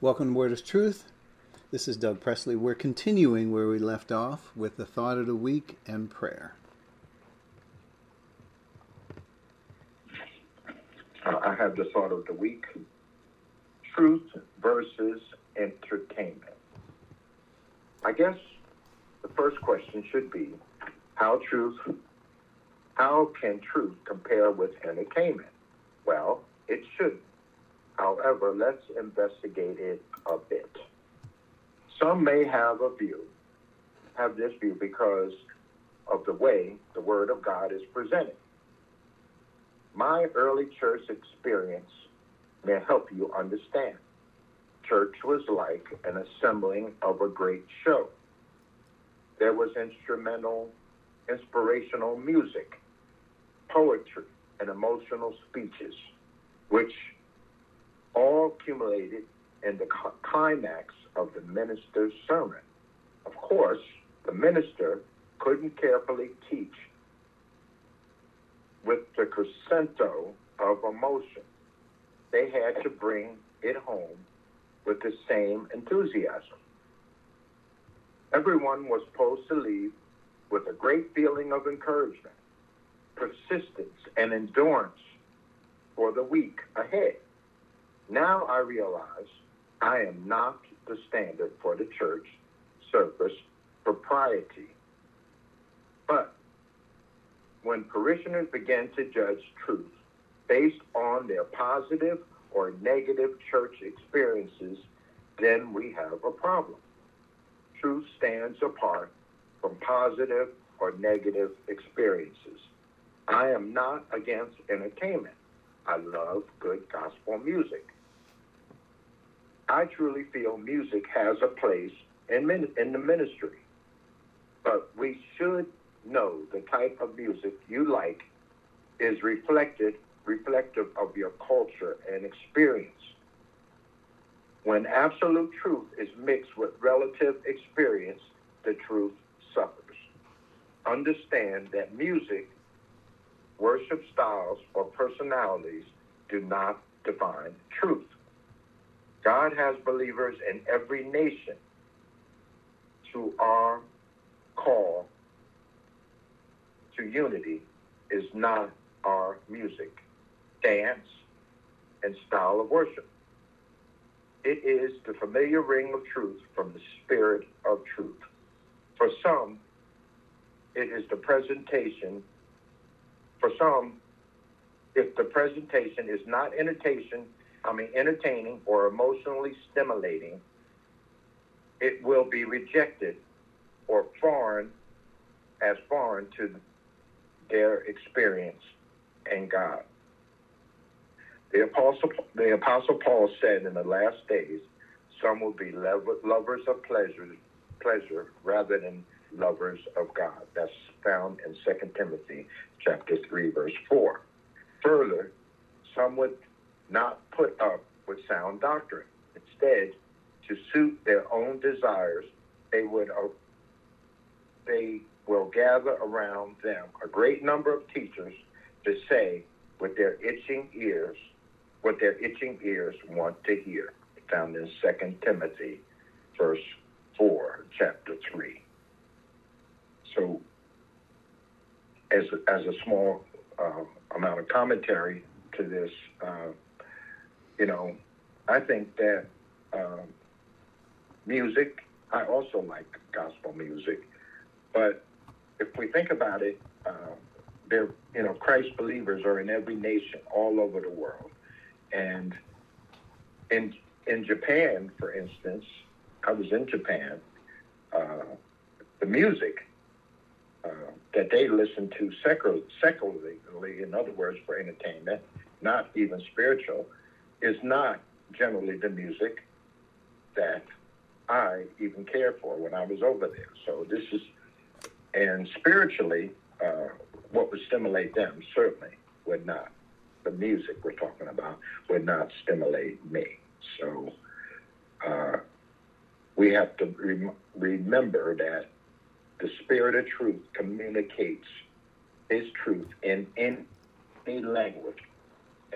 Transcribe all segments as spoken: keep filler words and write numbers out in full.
Welcome to Word of Truth. This is Doug Presley. We're continuing where we left off with the thought of the week and prayer. I have the thought of the week: truth versus entertainment. I guess the first question should be, how truth, how can truth compare with entertainment? Well, it shouldn't. However, let's investigate it a bit. Some may have a view, have this view because of the way the Word of God is presented. My early church experience may help you understand. Church was like an assembling of a great show. There was instrumental, inspirational music, poetry, and emotional speeches, which all accumulated in the climax of the minister's sermon. Of course, the minister couldn't carefully teach with the crescendo of emotion. They had to bring it home with the same enthusiasm. Everyone was supposed to leave with a great feeling of encouragement, persistence, and endurance for the week ahead. Now I realize I am not the standard for the church service propriety. But when parishioners begin to judge truth based on their positive or negative church experiences, then we have a problem. Truth stands apart from positive or negative experiences. I am not against entertainment. I love good gospel music. I truly feel music has a place in, min- in the ministry, but we should know the type of music you like is reflected, reflective of your culture and experience. When absolute truth is mixed with relative experience, the truth suffers. Understand that music, worship styles, or personalities do not define truth. God has believers in every nation to our call to unity is not our music, dance, and style of worship. It is the familiar ring of truth from the Spirit of truth. For some, it is the presentation. For some, if the presentation is not entertaining, I mean entertaining or emotionally stimulating, it will be rejected or foreign as foreign to their experience in God. The Apostle, the Apostle Paul said in the last days, some will be lovers of pleasure, pleasure rather than lovers of God. That's found in Second Timothy chapter three, verse four. Further, some would not put up with sound doctrine. Instead, to suit their own desires, they would uh, they will gather around them a great number of teachers to say what their itching ears, what their itching ears want to hear. Found in Second Timothy, verse four, chapter three. So, as a, as a small uh, amount of commentary to this, uh, you know, I think that uh, music, I also like gospel music, but if we think about it, uh, there, you know, Christ believers are in every nation all over the world, and in in Japan, for instance, I was in Japan. Uh, the music Uh, that they listen to secular, secularly, in other words, for entertainment, not even spiritual, is not generally the music that I even cared for when I was over there. So this is, and spiritually, uh, what would stimulate them certainly would not, the music we're talking about, would not stimulate me. So uh, we have to rem- remember that the Spirit of truth communicates His truth in any language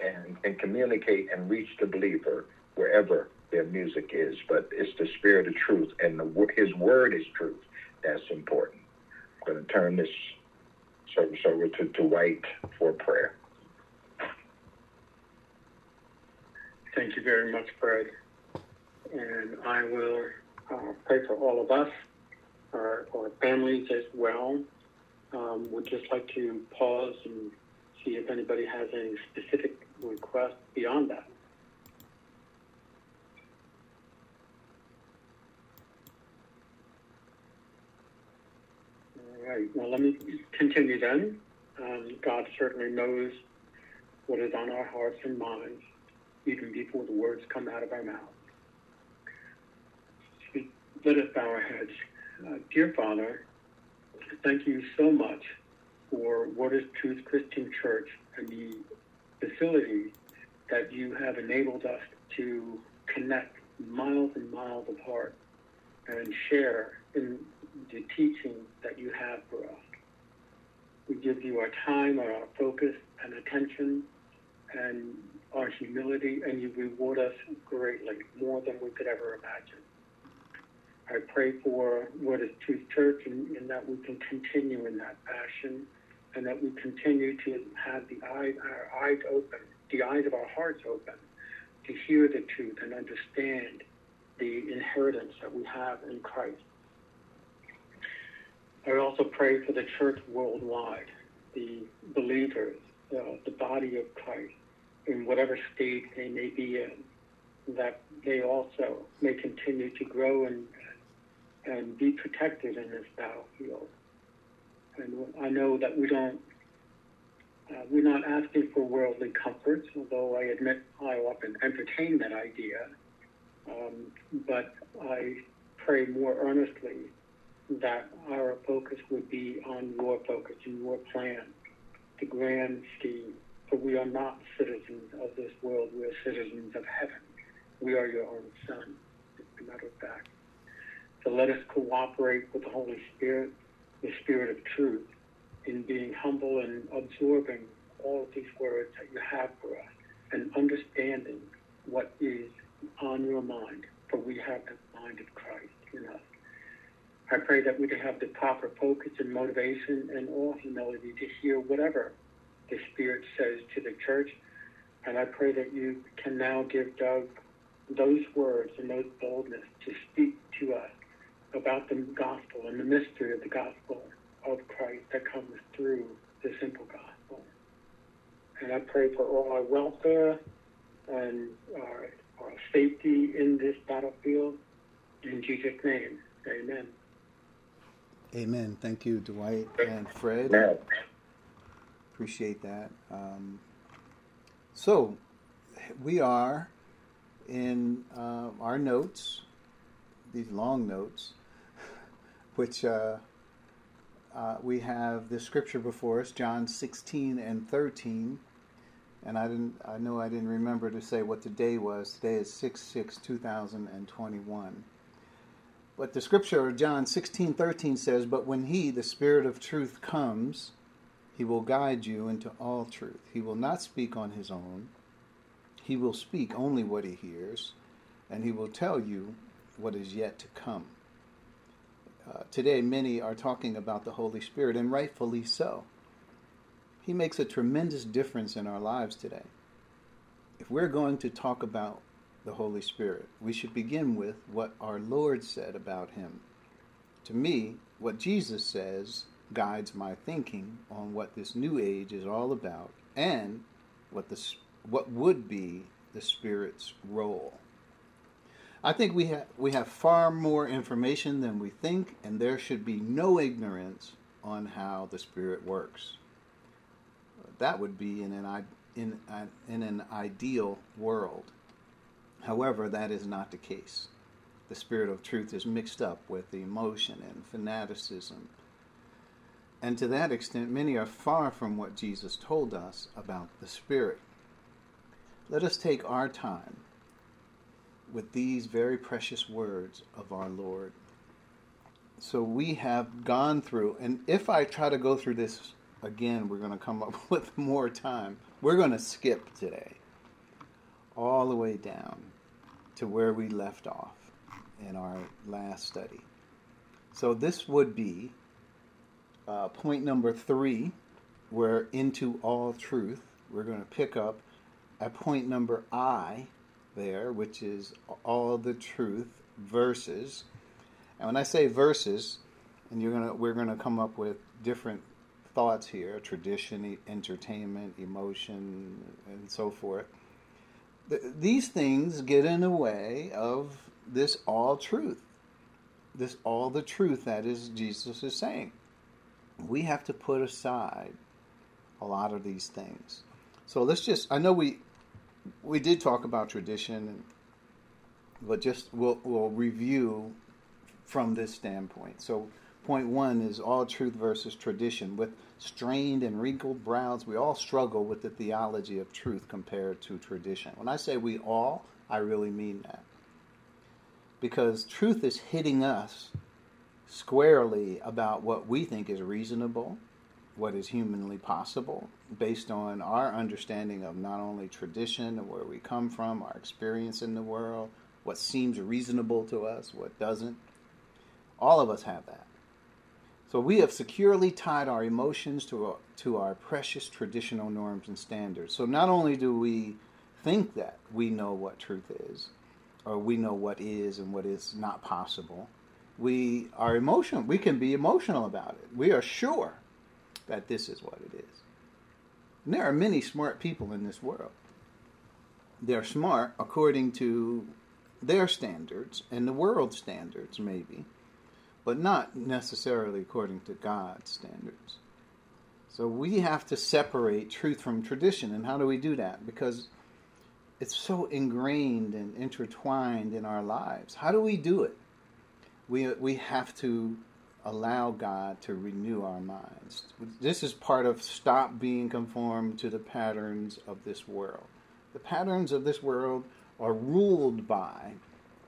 and can communicate and reach the believer wherever their music is, but it's the spirit of truth, and the, his word is truth. That's important. I'm going to turn this service over to Dwight for prayer. Thank you very much, Brad. And I will uh, pray for all of us, our, our families as well. Um, we'd just like to pause and see if anybody has any specific requests beyond that. All right, well, let me continue then. Um, God certainly knows what is on our hearts and minds, even before the words come out of our mouths. Let us bow our heads. Uh, dear Father, thank you so much for Word of Truth Christian Church and the facility that you have enabled us to connect miles and miles apart and share in the teaching that you have for us. We give you our time, our focus and attention, and our humility, and you reward us greatly, more than we could ever imagine. I pray for Word of Truth Church, and, and that we can continue in that passion, and that we continue to have the eye, our eyes open, the eyes of our hearts open, to hear the truth and understand the inheritance that we have in Christ. I also pray for the church worldwide, the believers, uh, the body of Christ, in whatever stage they may be in, that they also may continue to grow and and be protected in this battlefield. And I know that we don't, uh, we're not asking for worldly comforts, although I admit I often entertain that idea, um, but I pray more earnestly that our focus would be on your focus and your plan, the grand scheme. For we are not citizens of this world, we are citizens of heaven. We are your own son, as a matter of fact. So let us cooperate with the Holy Spirit, the Spirit of truth, in being humble and absorbing all of these words that you have for us, and understanding what is on your mind, for we have the mind of Christ in us. I pray that we can have the proper focus and motivation and all humility to hear whatever the Spirit says to the church, and I pray that you can now give Doug those words and those boldness to speak to us about the gospel and the mystery of the gospel of Christ that comes through the simple gospel. And I pray for all our welfare and our, our safety in this battlefield. In Jesus' name, amen. Amen. Thank you, Dwight and Fred. Amen. Appreciate that. Um, so, we are in uh, our notes, these long notes, which uh, uh, we have the scripture before us, John sixteen and thirteen. And I didn't. I know I didn't remember to say what the day was. Today is six six two thousand twenty-one. But the scripture of John sixteen thirteen says, "But when he, the Spirit of truth, comes, he will guide you into all truth. He will not speak on his own. He will speak only what he hears, and he will tell you what is yet to come." Uh, today, many are talking about the Holy Spirit, and rightfully so. He makes a tremendous difference in our lives today. If we're going to talk about the Holy Spirit, we should begin with what our Lord said about him. To me, what Jesus says guides my thinking on what this new age is all about, and what the what would be the Spirit's role. I think we have we have far more information than we think, and there should be no ignorance on how the Spirit works. That would be in an in in an ideal world. However, that is not the case. The Spirit of truth is mixed up with the emotion and fanaticism. And to that extent, many are far from what Jesus told us about the Spirit. Let us take our time with these very precious words of our Lord. So we have gone through, and if I try to go through this again, we're going to come up with more time. We're going to skip today all the way down to where we left off in our last study. So this would be uh, point number three, where into all truth, we're going to pick up at point number I there, which is all the truth verses. And when I say verses, and you're gonna, we're going to come up with different thoughts here, tradition, entertainment, emotion, and so forth. Th- these things get in the way of this all truth. This all the truth that is Jesus is saying. We have to put aside a lot of these things. So let's just, I know we we did talk about tradition, but just we'll, we'll review from this standpoint. So point one is all truth versus tradition. With strained and wrinkled brows, we all struggle with the theology of truth compared to tradition. When I say we all, I really mean that. Because truth is hitting us squarely about what we think is reasonable, what is humanly possible, based on our understanding of not only tradition and where we come from, our experience in the world, what seems reasonable to us, what doesn't. All of us have that. So we have securely tied our emotions to our, to our precious traditional norms and standards. So not only do we think that we know what truth is, or we know what is and what is not possible, we are emotional. We can be emotional about it. We are sure that this is what it is. And there are many smart people in this world. They're smart according to their standards and the world's standards, maybe, but not necessarily according to God's standards. So we have to separate truth from tradition. And how do we do that? Because it's so ingrained and intertwined in our lives. How do we do it? We we have to allow God to renew our minds. This is part of stop being conformed to the patterns of this world. The patterns of this world are ruled by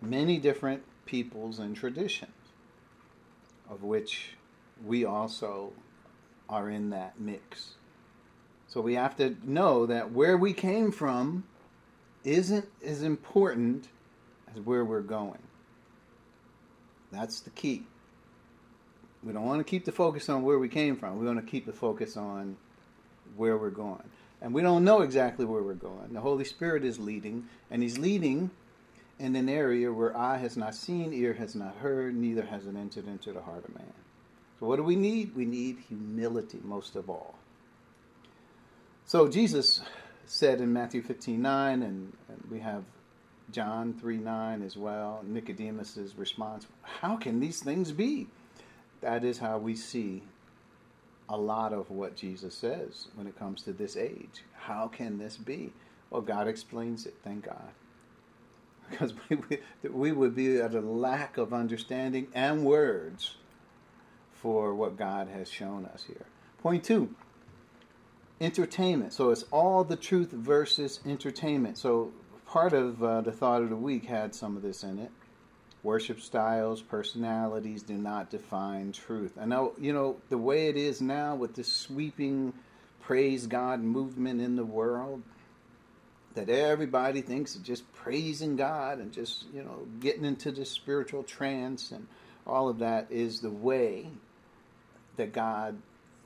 many different peoples and traditions, of which we also are in that mix. So we have to know that where we came from isn't as important as where we're going. That's the key. We don't want to keep the focus on where we came from. We want to keep the focus on where we're going. And we don't know exactly where we're going. The Holy Spirit is leading, and He's leading in an area where eye has not seen, ear has not heard, neither has it entered into the heart of man. So what do we need? We need humility most of all. So Jesus said in Matthew fifteen nine, and we have John three nine as well, Nicodemus' response, how can these things be? That is how we see a lot of what Jesus says when it comes to this age. How can this be? Well, God explains it, thank God. Because we, we, we would be at a lack of understanding and words for what God has shown us here. Point two. Entertainment. So it's all the truth versus entertainment. So part of uh, the thought of the week had some of this in it. Worship styles, personalities do not define truth. And now, you know, the way it is now with this sweeping praise God movement in the world, that everybody thinks of just praising God and just, you know, getting into this spiritual trance and all of that is the way that God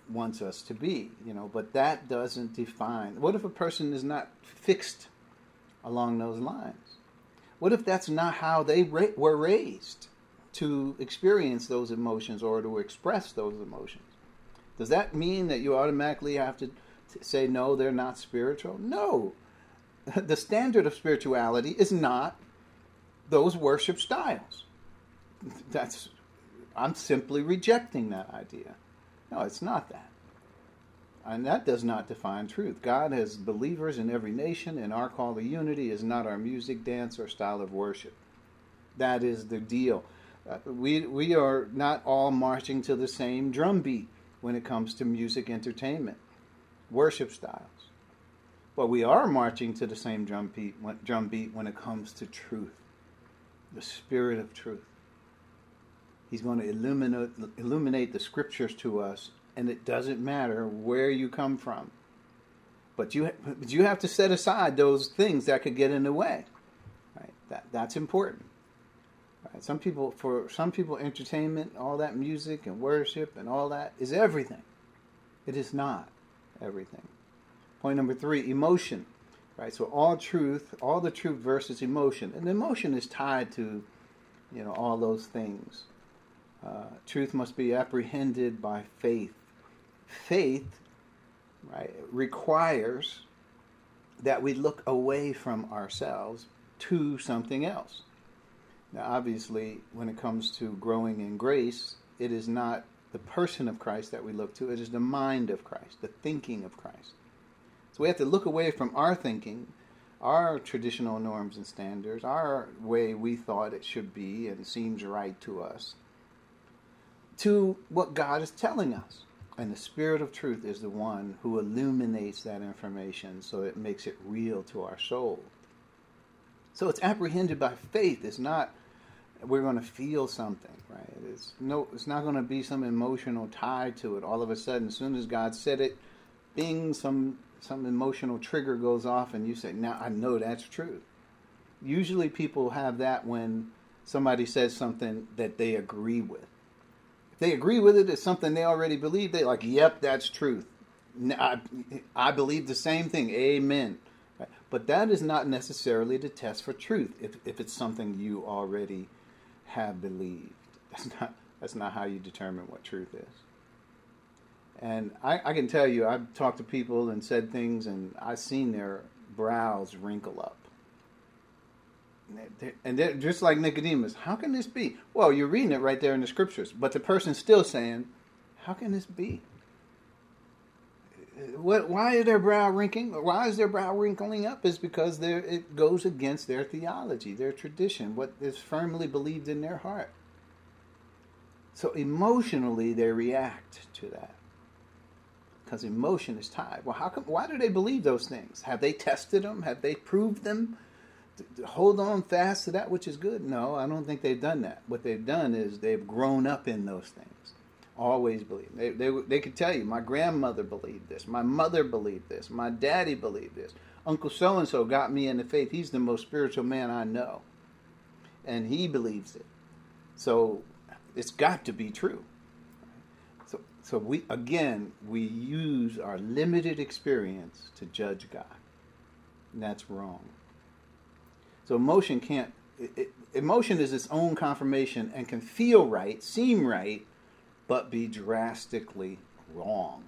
wants us to be, you know, but that doesn't define. What if a person is not fixed along those lines? What if that's not how they ra- were raised to experience those emotions or to express those emotions? Does that mean that you automatically have to t- say, no, they're not spiritual? No. The standard of spirituality is not those worship styles. That's, I'm simply rejecting that idea. No, it's not that. And that does not define truth. God has believers in every nation, and our call to unity is not our music, dance, or style of worship. That is the deal. Uh, we we are not all marching to the same drumbeat when it comes to music, entertainment, worship styles. But we are marching to the same drumbeat when, drumbeat when it comes to truth, the spirit of truth. He's going to illuminate, illuminate the scriptures to us, and it doesn't matter where you come from. But you, but you have to set aside those things that could get in the way. Right? That that's important. Right? Some people, for some people, entertainment, all that music and worship and all that is everything. It is not everything. Point number three: emotion. Right. So all truth, all the truth versus emotion, and emotion is tied to, you know, all those things. Uh, truth must be apprehended by faith. Faith, right, requires that we look away from ourselves to something else. Now, obviously, when it comes to growing in grace, it is not the person of Christ that we look to. It is the mind of Christ, the thinking of Christ. So we have to look away from our thinking, our traditional norms and standards, our way we thought it should be and seems right to us, to what God is telling us. And the Spirit of Truth is the one who illuminates that information so it makes it real to our soul. So it's apprehended by faith. It's not we're going to feel something, right? It's no, it's not going to be some emotional tie to it. All of a sudden, as soon as God said it, bing, some some emotional trigger goes off and you say, now I know that's true. Usually people have that when somebody says something that they agree with. They agree with it. It's something they already believe. They're like, yep, that's truth. I, I believe the same thing. Amen. Right? But that is not necessarily the test for truth if, if it's something you already have believed. That's not, that's not how you determine what truth is. And I, I can tell you, I've talked to people and said things, and I've seen their brows wrinkle up. And they're just like Nicodemus, how can this be? Well, you're reading it right there in the scriptures, but the person's still saying, how can this be? What? Why is their brow wrinkling? Why is their brow wrinkling up? Is because it goes against their theology, their tradition, what is firmly believed in their heart. So emotionally, they react to that because emotion is tied. Well, how come? Why do they believe those things? Have they tested them? Have they proved them? Hold on fast to that which is good? No, I don't think they've done that. What they've done is they've grown up in those things. Always believe. They, they, they could tell you, my grandmother believed this. My mother believed this. My daddy believed this. Uncle so-and-so got me into faith. He's the most spiritual man I know. And he believes it. So it's got to be true. So, so we again, we use our limited experience to judge God. And that's wrong. So emotion can't, it, it, emotion is its own confirmation and can feel right, seem right, but be drastically wrong.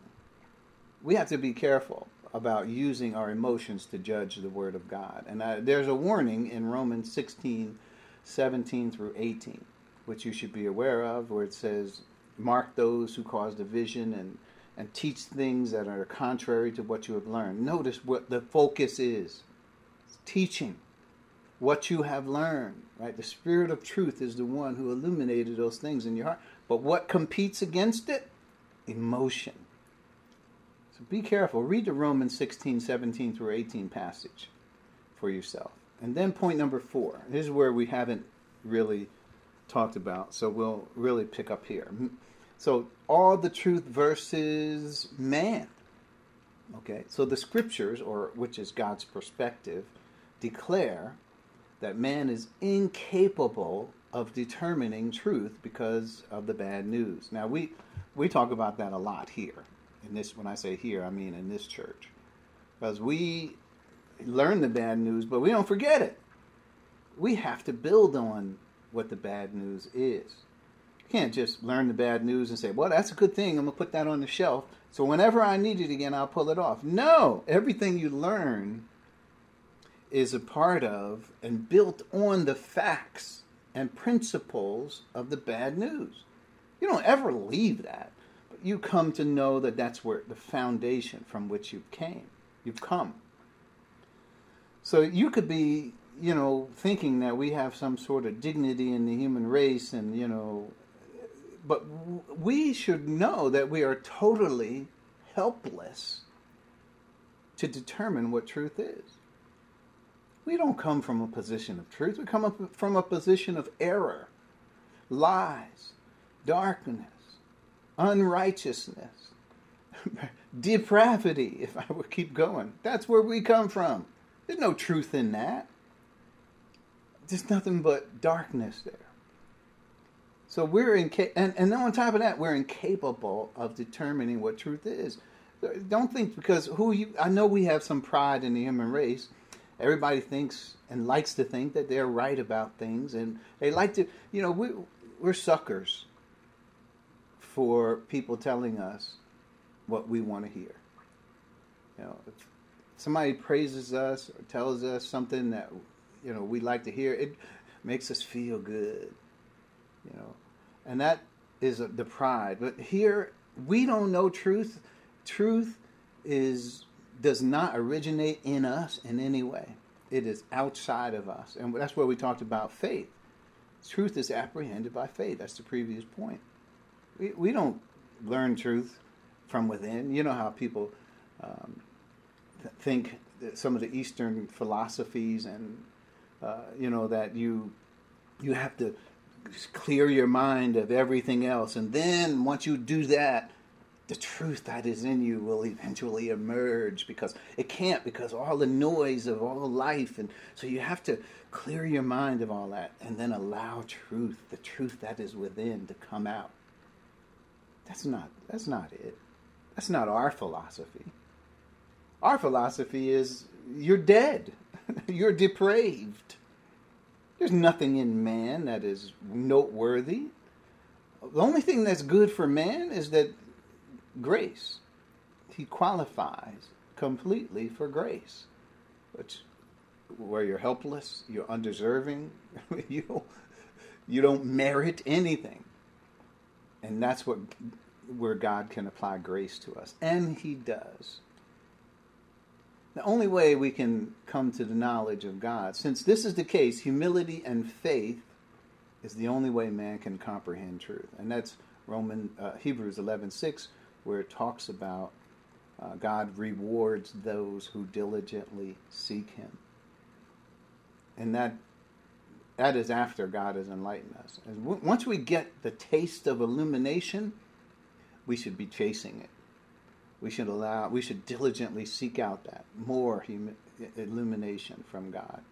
We have to be careful about using our emotions to judge the Word of God. And I, there's a warning in Romans sixteen, seventeen through eighteen, which you should be aware of, where it says, mark those who cause division and, and teach things that are contrary to what you have learned. Notice what the focus is. It's teaching. What you have learned, right? The Spirit of Truth is the one who illuminated those things in your heart. But what competes against it? Emotion. So be careful. Read the Romans sixteen, seventeen through eighteen passage for yourself. And then point number four. This is where we haven't really talked about, so we'll really pick up here. So all the truth versus man. Okay, so the Scriptures, or which is God's perspective, declare that man is incapable of determining truth because of the bad news. Now, we we talk about that a lot here. In this, when I say here, I mean in this church. Because we learn the bad news, but we don't forget it. We have to build on what the bad news is. You can't just learn the bad news and say, well, that's a good thing. I'm going to put that on the shelf. So whenever I need it again, I'll pull it off. No! Everything you learn is a part of and built on the facts and principles of the bad news. You don't ever leave that, but you come to know that that's where the foundation from which you came, you've come. So you could be, you know, thinking that we have some sort of dignity in the human race, and you know, but we should know that we are totally helpless to determine what truth is. We don't come from a position of truth. We come up from a position of error, lies, darkness, unrighteousness, depravity, if I would keep going. That's where we come from. There's no truth in that. there's nothing but darkness there. So we're inca- and, and then on top of that, we're incapable of determining what truth is. Don't think because who you, I know we have some pride in the human race. Everybody thinks and likes to think that they're right about things, and they like to, you know, we, we're suckers for people telling us what we want to hear. You know, if somebody praises us or tells us something that, you know, we like to hear, it makes us feel good, you know, and that is the pride. But here, we don't know truth. Truth is does not originate in us in any way. It is outside of us. And that's where we talked about faith. Truth is apprehended by faith. That's the previous point. We we don't learn truth from within. You know how people um, th- think that some of the Eastern philosophies and, uh, you know, that you you have to clear your mind of everything else. And then once you do that, the truth that is in you will eventually emerge, because it can't, because all the noise of all life. And so you have to clear your mind of all that and then allow truth, the truth that is within, to come out. That's not, that's not it. That's not our philosophy. Our philosophy is you're dead. You're depraved. There's nothing in man that is noteworthy. The only thing that's good for man is that grace. He qualifies completely for grace, which where you're helpless, you're undeserving, you you don't merit anything, and that's what where God can apply grace to us, and He does. The only way we can come to the knowledge of God, since this is the case, humility and faith is the only way man can comprehend truth, and that's Roman uh, Hebrews eleven six. Where it talks about uh, God rewards those who diligently seek Him. And that that is after God has enlightened us. And w- once we get the taste of illumination, we should be chasing it. We should allow. We should diligently seek out that more hum- illumination from God.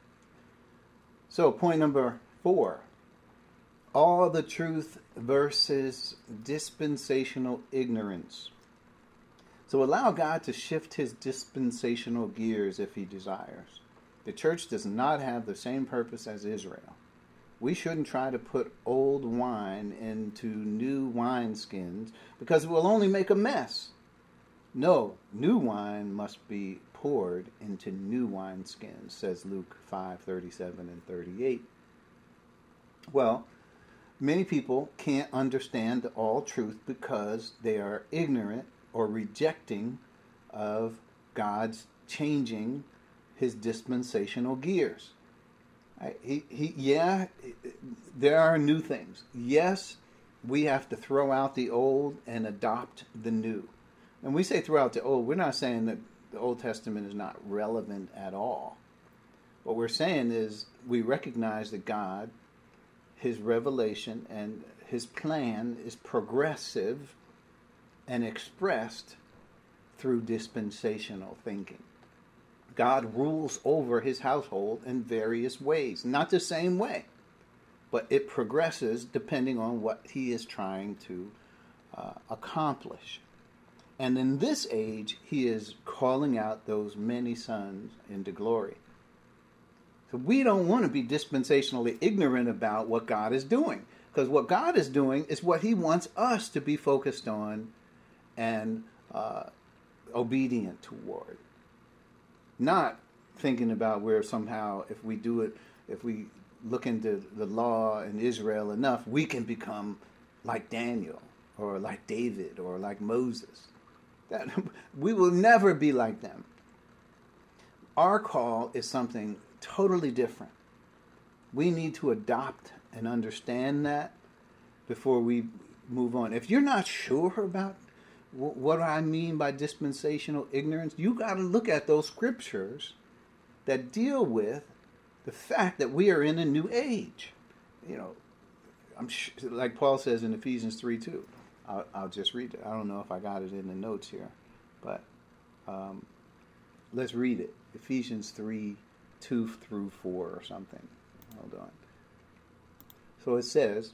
So point number four. All the truth versus dispensational ignorance. So allow God to shift His dispensational gears if He desires. The church does not have the same purpose as Israel. We shouldn't try to put old wine into new wineskins, because it will only make a mess. No, new wine must be poured into new wineskins, says Luke five thirty-seven and thirty-eight. Well, many people can't understand all truth because they are ignorant or rejecting of God's changing His dispensational gears. He, he, yeah, there are new things. Yes, we have to throw out the old and adopt the new. And we say throw out the old, we're not saying that the Old Testament is not relevant at all. What we're saying is we recognize that God, His revelation and His plan is progressive and expressed through dispensational thinking. God rules over His household in various ways, not the same way, but it progresses depending on what He is trying to uh, accomplish. And in this age, He is calling out those many sons into glory. So we don't want to be dispensationally ignorant about what God is doing, because what God is doing is what He wants us to be focused on and uh, obedient toward. Not thinking about where somehow if we do it, if we look into the law in Israel enough, we can become like Daniel or like David or like Moses. That, we will never be like them. Our call is something totally different. We need to adopt and understand that before we move on. If you're not sure about w- what I mean by dispensational ignorance, you got to look at those scriptures that deal with the fact that we are in a new age. You know, I'm sh- like Paul says in Ephesians three two. I'll, I'll just read it. I don't know if I got it in the notes here, but um, let's read it. Ephesians three two through four or something. Hold on. So it says,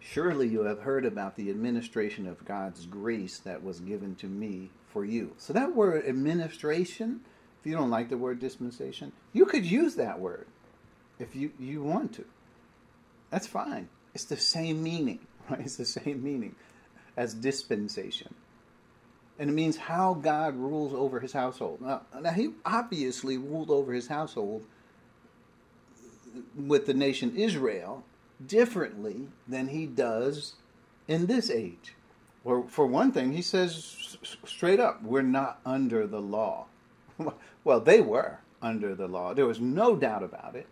surely you have heard about the administration of God's grace that was given to me for you. So that word administration, if you don't like the word dispensation, you could use that word if you, you want to. That's fine. It's the same meaning, right? It's the same meaning as dispensation. And it means how God rules over his household. Now, now he obviously ruled over his household with the nation Israel differently than he does in this age. Well, for one thing, he says straight up, we're not under the law. Well, they were under the law. There was no doubt about it.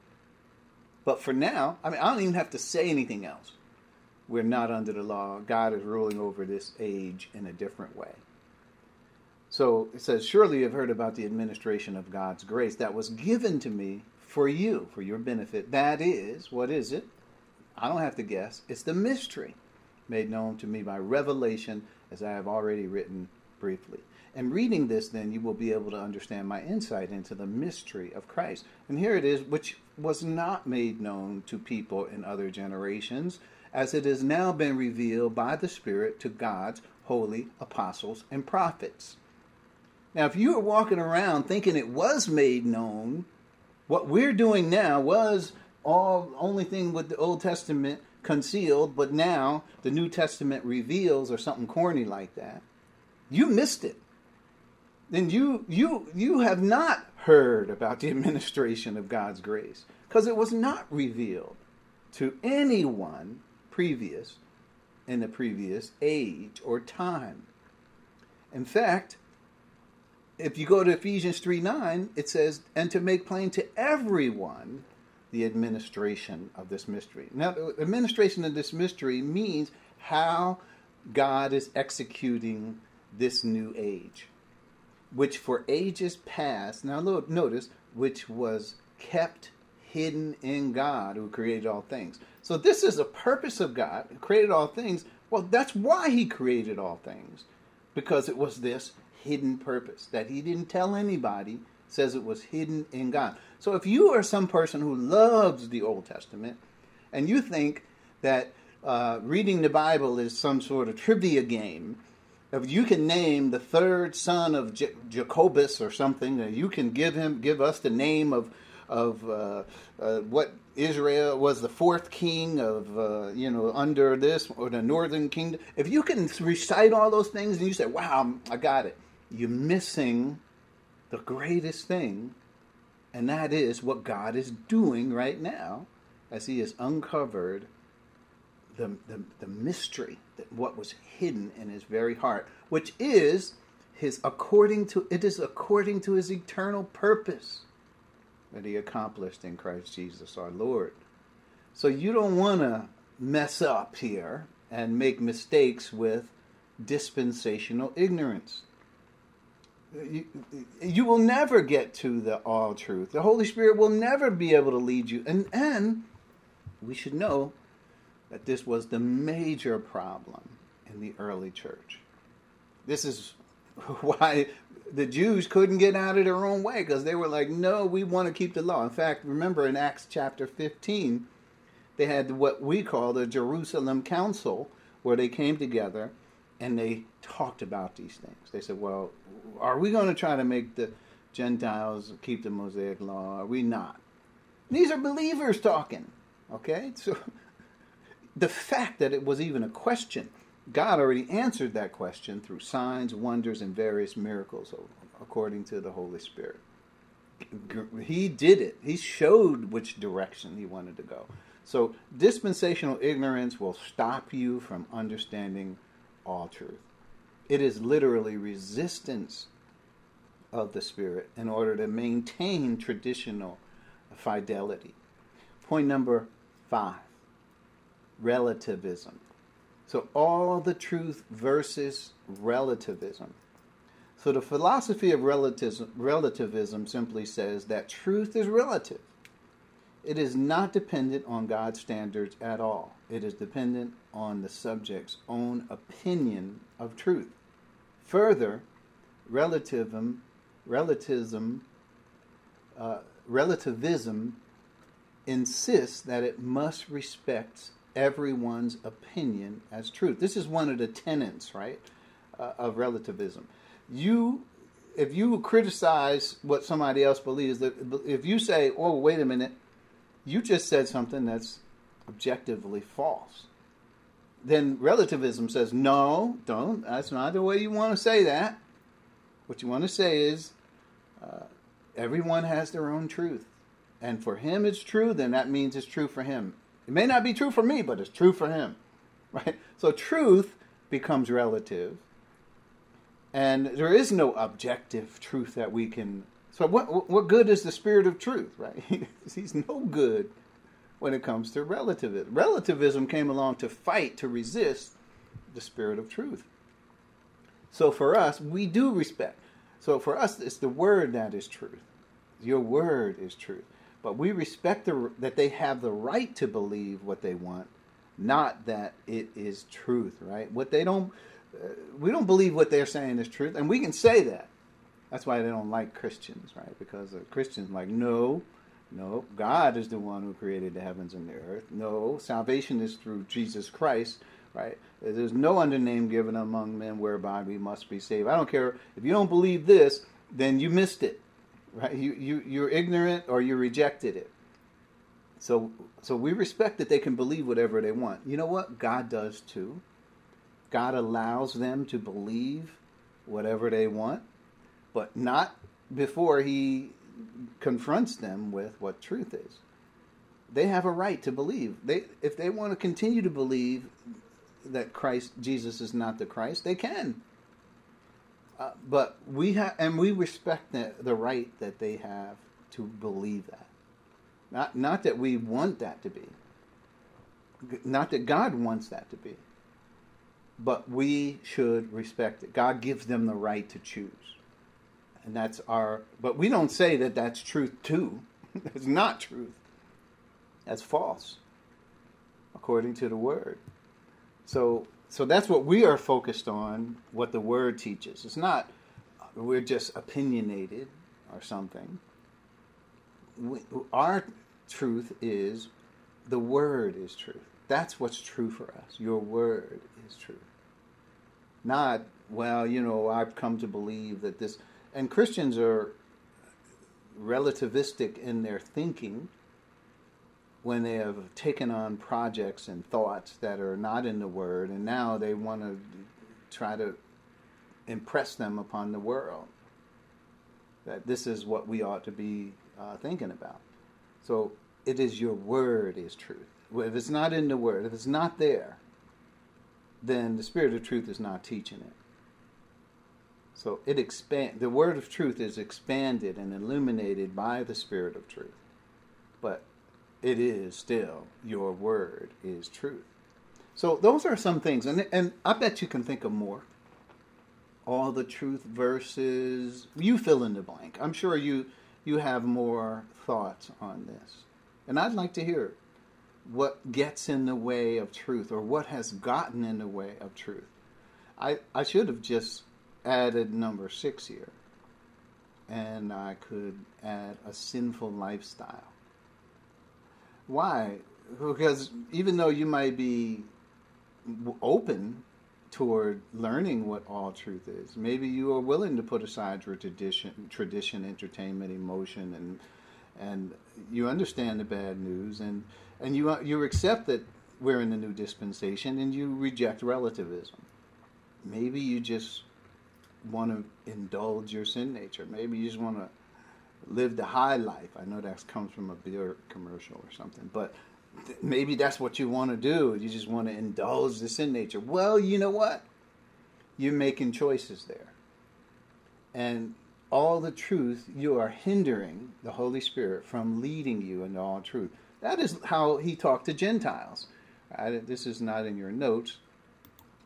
But for now, I mean, I don't even have to say anything else. We're not under the law. God is ruling over this age in a different way. So it says, surely you have heard about the administration of God's grace that was given to me for you, for your benefit. That is, what is it? I don't have to guess. It's the mystery made known to me by revelation, as I have already written briefly. And reading this, then, you will be able to understand my insight into the mystery of Christ. And here it is, which was not made known to people in other generations, as it has now been revealed by the Spirit to God's holy apostles and prophets. Now, if you were walking around thinking it was made known, what we're doing now was all only thing with the Old Testament concealed, but now the New Testament reveals or something corny like that. You missed it. Then you you you have not heard about the administration of God's grace, because it was not revealed to anyone previous in the previous age or time. In fact, if you go to Ephesians three nine, it says, and to make plain to everyone the administration of this mystery. Now, the administration of this mystery means how God is executing this new age, which for ages past, now look, notice, which was kept hidden in God who created all things. So this is a purpose of God, who created all things. Well, that's why he created all things, because it was this hidden purpose that he didn't tell anybody, says it was hidden in God. So if you are some person who loves the Old Testament and you think that uh, reading the Bible is some sort of trivia game, if you can name the third son of J- Jacobus or something, you can give him, give us the name of of uh, uh, what Israel was the fourth king of, uh, you know, under this or the northern kingdom. If you can recite all those things and you say, "Wow, I got it," you're missing the greatest thing, and that is what God is doing right now as he has uncovered the, the, the mystery, that what was hidden in his very heart, which is his according to it is according to his eternal purpose that he accomplished in Christ Jesus our Lord. So you don't want to mess up here and make mistakes with dispensational ignorance. You, you will never get to the all truth. The Holy Spirit will never be able to lead you. And, and we should know that this was the major problem in the early church. This is why the Jews couldn't get out of their own way, because they were like, no, we want to keep the law. In fact, remember in Acts chapter fifteen, they had what we call the Jerusalem Council, where they came together and they talked about these things. They said, well, are we going to try to make the Gentiles keep the Mosaic law? Are we not? These are believers talking, okay? So the fact that it was even a question, God already answered that question through signs, wonders, and various miracles, according to the Holy Spirit. He did it. He showed which direction he wanted to go. So dispensational ignorance will stop you from understanding all truth. It is literally resistance of the Spirit in order to maintain traditional fidelity. Point number five, relativism. So all the truth versus relativism. So the philosophy of relativism, relativism simply says that truth is relative. It is not dependent on God's standards at all. It is dependent on the subject's own opinion of truth. Further, relativism, relativism, uh, relativism insists that it must respect everyone's opinion as truth. This is one of the tenets, right, uh, of relativism. You, if you criticize what somebody else believes, if you say, oh, wait a minute, you just said something that's objectively false, then relativism says, no, don't. That's not the way you want to say that. What you want to say is, uh, everyone has their own truth. And for him it's true, then that means it's true for him. It may not be true for me, but it's true for him. Right? So truth becomes relative. And there is no objective truth that we can... So what what good is the spirit of truth, right? He's no good when it comes to relativism. Relativism came along to fight, to resist the spirit of truth. So for us, we do respect. So for us, it's the word that is truth. Your word is truth. But we respect the, that they have the right to believe what they want, not that it is truth, right? What they don't, uh, we don't believe what they're saying is truth, and we can say that. That's why they don't like Christians, right? Because Christians are like, no, no, God is the one who created the heavens and the earth. No, salvation is through Jesus Christ, right? There's no other name given among men whereby we must be saved. I don't care if you don't believe this, then you missed it. Right, you, you, you're ignorant or you rejected it. So so we respect that they can believe whatever they want. You know what? God does too. God allows them to believe whatever they want, but not before he confronts them with what truth is. They have a right to believe. They, if they want to continue to believe that Christ, Jesus is not the Christ, they can. Uh, but we have, and we respect the, the right that they have to believe that. Not, not that we want that to be. Not that God wants that to be. But we should respect it. God gives them the right to choose, and that's our. But we don't say that that's truth too. That's not truth. That's false, according to the Word. So. So that's what we are focused on, what the Word teaches. It's not we're just opinionated or something. We, our truth is the Word is truth. That's what's true for us. Your Word is truth. Not, well, you know, I've come to believe that this... And Christians are relativistic in their thinking when they have taken on projects and thoughts that are not in the Word, and now they want to try to impress them upon the world that this is what we ought to be uh, thinking about. So it is your Word is truth. If it's not in the Word, if it's not there, then the Spirit of Truth is not teaching it. So it expand. The Word of Truth is expanded and illuminated by the Spirit of Truth. But it is still, your Word is truth. So those are some things, and and I bet you can think of more. All the truth verses, you fill in the blank. I'm sure you you have more thoughts on this. And I'd like to hear what gets in the way of truth, or what has gotten in the way of truth. I, I should have just added number six here, and I could add a sinful lifestyle. Why? Because even though you might be open toward learning what all truth is, maybe you are willing to put aside your tradition, tradition, entertainment, emotion, and and you understand the bad news, and, and you you accept that we're in the new dispensation, and you reject relativism. Maybe you just want to indulge your sin nature. Maybe you just want to live the high life. I know that comes from a beer commercial or something, but th- maybe that's what you want to do. You just want to indulge the sin nature. Well, you know what? You're making choices there. And all the truth, you are hindering the Holy Spirit from leading you into all truth. That is how he talked to Gentiles. I, this is not in your notes,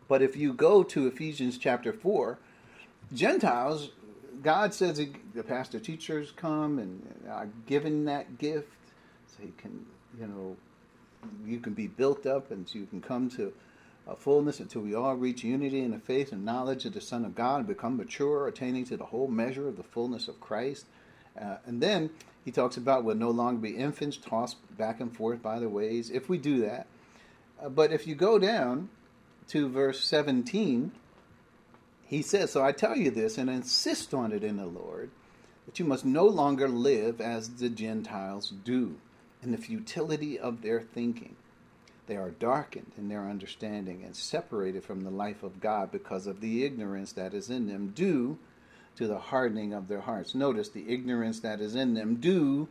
but if you go to Ephesians chapter four, Gentiles... God says the pastor teachers come and are given that gift so you can, you know, you can be built up and so you can come to a fullness until we all reach unity in the faith and knowledge of the Son of God, become mature, attaining to the whole measure of the fullness of Christ. Uh, and then he talks about we'll no longer be infants tossed back and forth by the waves if we do that. Uh, but if you go down to verse seventeen, he says, so I tell you this and insist on it in the Lord, that you must no longer live as the Gentiles do in the futility of their thinking. They are darkened in their understanding and separated from the life of God because of the ignorance that is in them due to the hardening of their hearts. Notice the ignorance that is in them due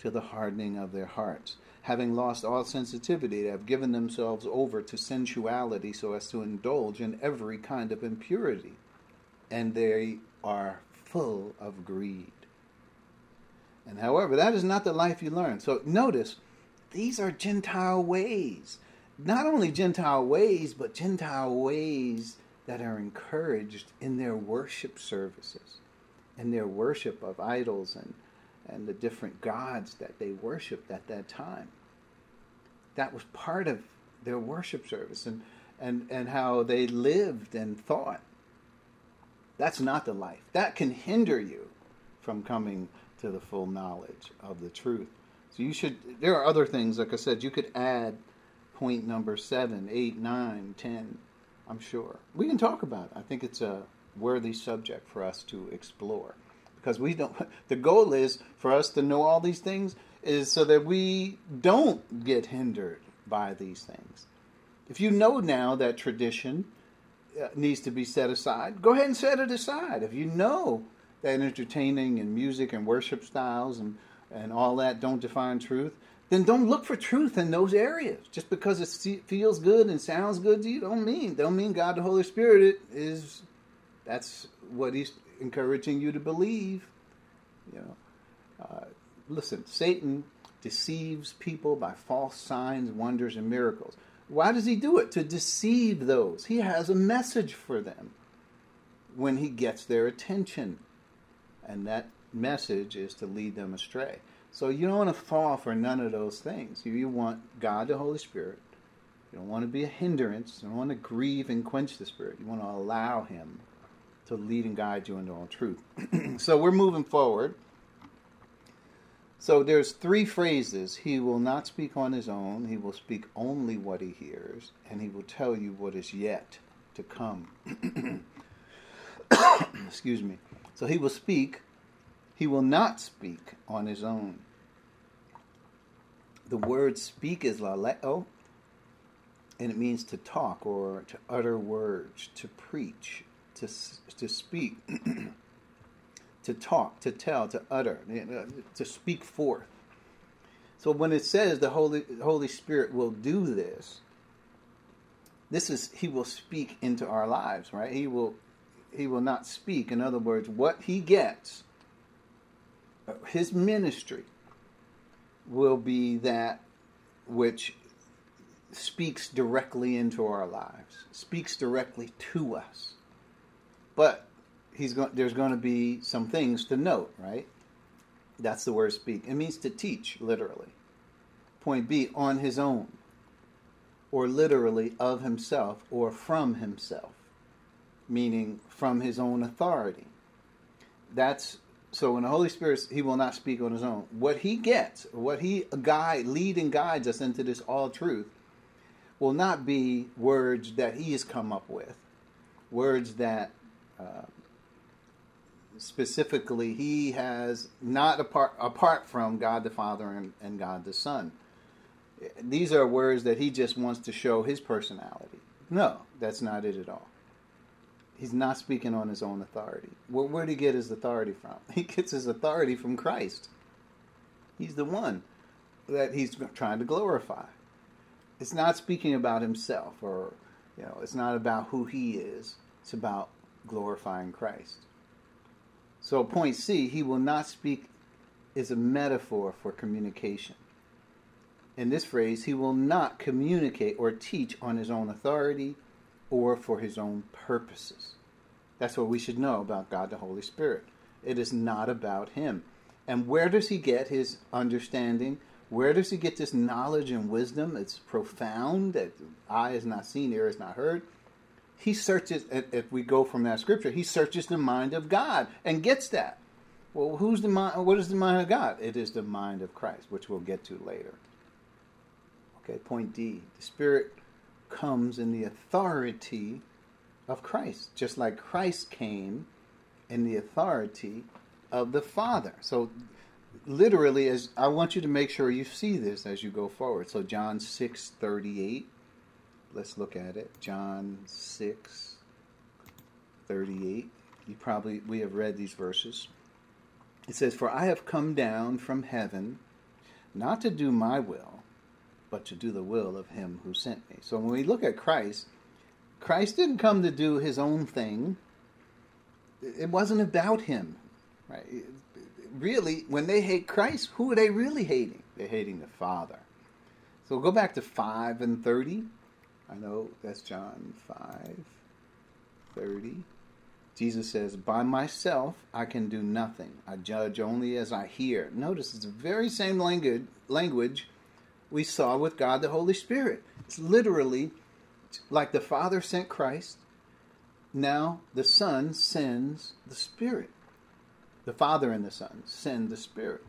to the hardening of their hearts. Having lost all sensitivity, they have given themselves over to sensuality so as to indulge in every kind of impurity. And they are full of greed. And however, that is not the life you learn. So notice, these are Gentile ways. Not only Gentile ways, but Gentile ways that are encouraged in their worship services, in their worship of idols and, and the different gods that they worshiped at that time. That was part of their worship service and, and, and how they lived and thought. That's not the life. That can hinder you from coming to the full knowledge of the truth. So you should, there are other things, like I said, you could add point number seven, eight, nine, ten, I'm sure. We can talk about it. I think it's a worthy subject for us to explore. Because we don't, the goal is for us to know all these things is so that we don't get hindered by these things. If you know now that tradition needs to be set aside, go ahead and set it aside. If you know that entertaining and music and worship styles and and all that don't define truth, then don't look for truth in those areas. Just because it feels good and sounds good to you, don't mean don't mean God the Holy Spirit is. That's what He's encouraging you to believe. You know, uh, listen. Satan deceives people by false signs, wonders, and miracles. Why does he do it? To deceive those. He has a message for them when he gets their attention, and that message is to lead them astray. So you don't want to fall for none of those things. You want God, the Holy Spirit. You don't want to be a hindrance. You don't want to grieve and quench the Spirit. You want to allow Him to lead and guide you into all truth. So we're moving forward. So there's three phrases. He will not speak on His own. He will speak only what He hears. And He will tell you what is yet to come. Excuse me. So He will speak. He will not speak on His own. The word speak is laleo, and it means to talk or to utter words, to preach, to to speak, to talk, to tell, to utter, to speak forth. So when it says the Holy, Holy Spirit will do this, this is, He will speak into our lives, right? He will, He will not speak. In other words, what He gets, His ministry will be that which speaks directly into our lives, speaks directly to us. But he's going, there's going to be some things to note, right? That's the word speak. It means to teach, literally. Point B, on His own, or literally of Himself, or from Himself, meaning from His own authority. That's So when the Holy Spirit, He will not speak on His own. What He gets, what He guide, lead and guides us into this all truth will not be words that He has come up with, words that uh, specifically He has not apart, apart from God the Father and, and God the Son. These are words that He just wants to show His personality. No, that's not it at all. He's not speaking on His own authority. Where, where did He get His authority from? He gets His authority from Christ. He's the one that He's trying to glorify. It's not speaking about Himself, or, you know, it's not about who He is. It's about glorifying Christ. So point C, He will not speak, is a metaphor for communication. In this phrase, He will not communicate or teach on His own authority, or for His own purposes. That's what we should know about God the Holy Spirit. It is not about Him. And where does He get His understanding? Where does He get this knowledge and wisdom? It's profound, that eye is not seen, ear is not heard. He searches, if we go from that scripture, He searches the mind of God and gets that. Well, who's the mind? What is the mind of God? It is the mind of Christ, which we'll get to later. Okay, point D. The Spirit comes in the authority of Christ, just like Christ came in the authority of the Father. So, literally, as I want you to make sure you see this as you go forward. So, John six thirty-eight. Let's look at it. John six thirty-eight. You probably we have read these verses. It says, "For I have come down from heaven, not to do my will, but to do the will of him who sent me." So when we look at Christ, Christ didn't come to do his own thing. It wasn't about him, right? Really, when they hate Christ, who are they really hating? They're hating the Father. So we'll go back to five and thirty. I know that's John five thirty. Jesus says, "By myself I can do nothing. I judge only as I hear." Notice it's the very same language language we saw with God the Holy Spirit. It's literally like the Father sent Christ. Now the Son sends the Spirit. The Father and the Son send the Spirit.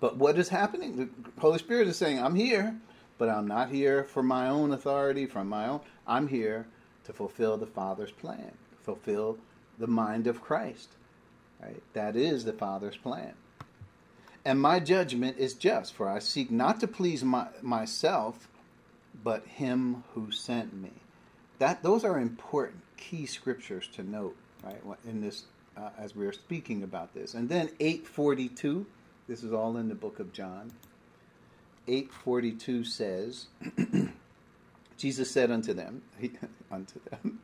But what is happening? The Holy Spirit is saying, "I'm here, but I'm not here for my own authority, from my own. I'm here to fulfill the Father's plan, fulfill the mind of Christ." Right? That is the Father's plan. "And my judgment is just, for I seek not to please my, myself, but him who sent me." That those are important key scriptures to note, right? In this, uh, as we are speaking about this, and then eight forty-two. This is all in the book of John. eight forty-two says, Jesus said unto them, he, unto them,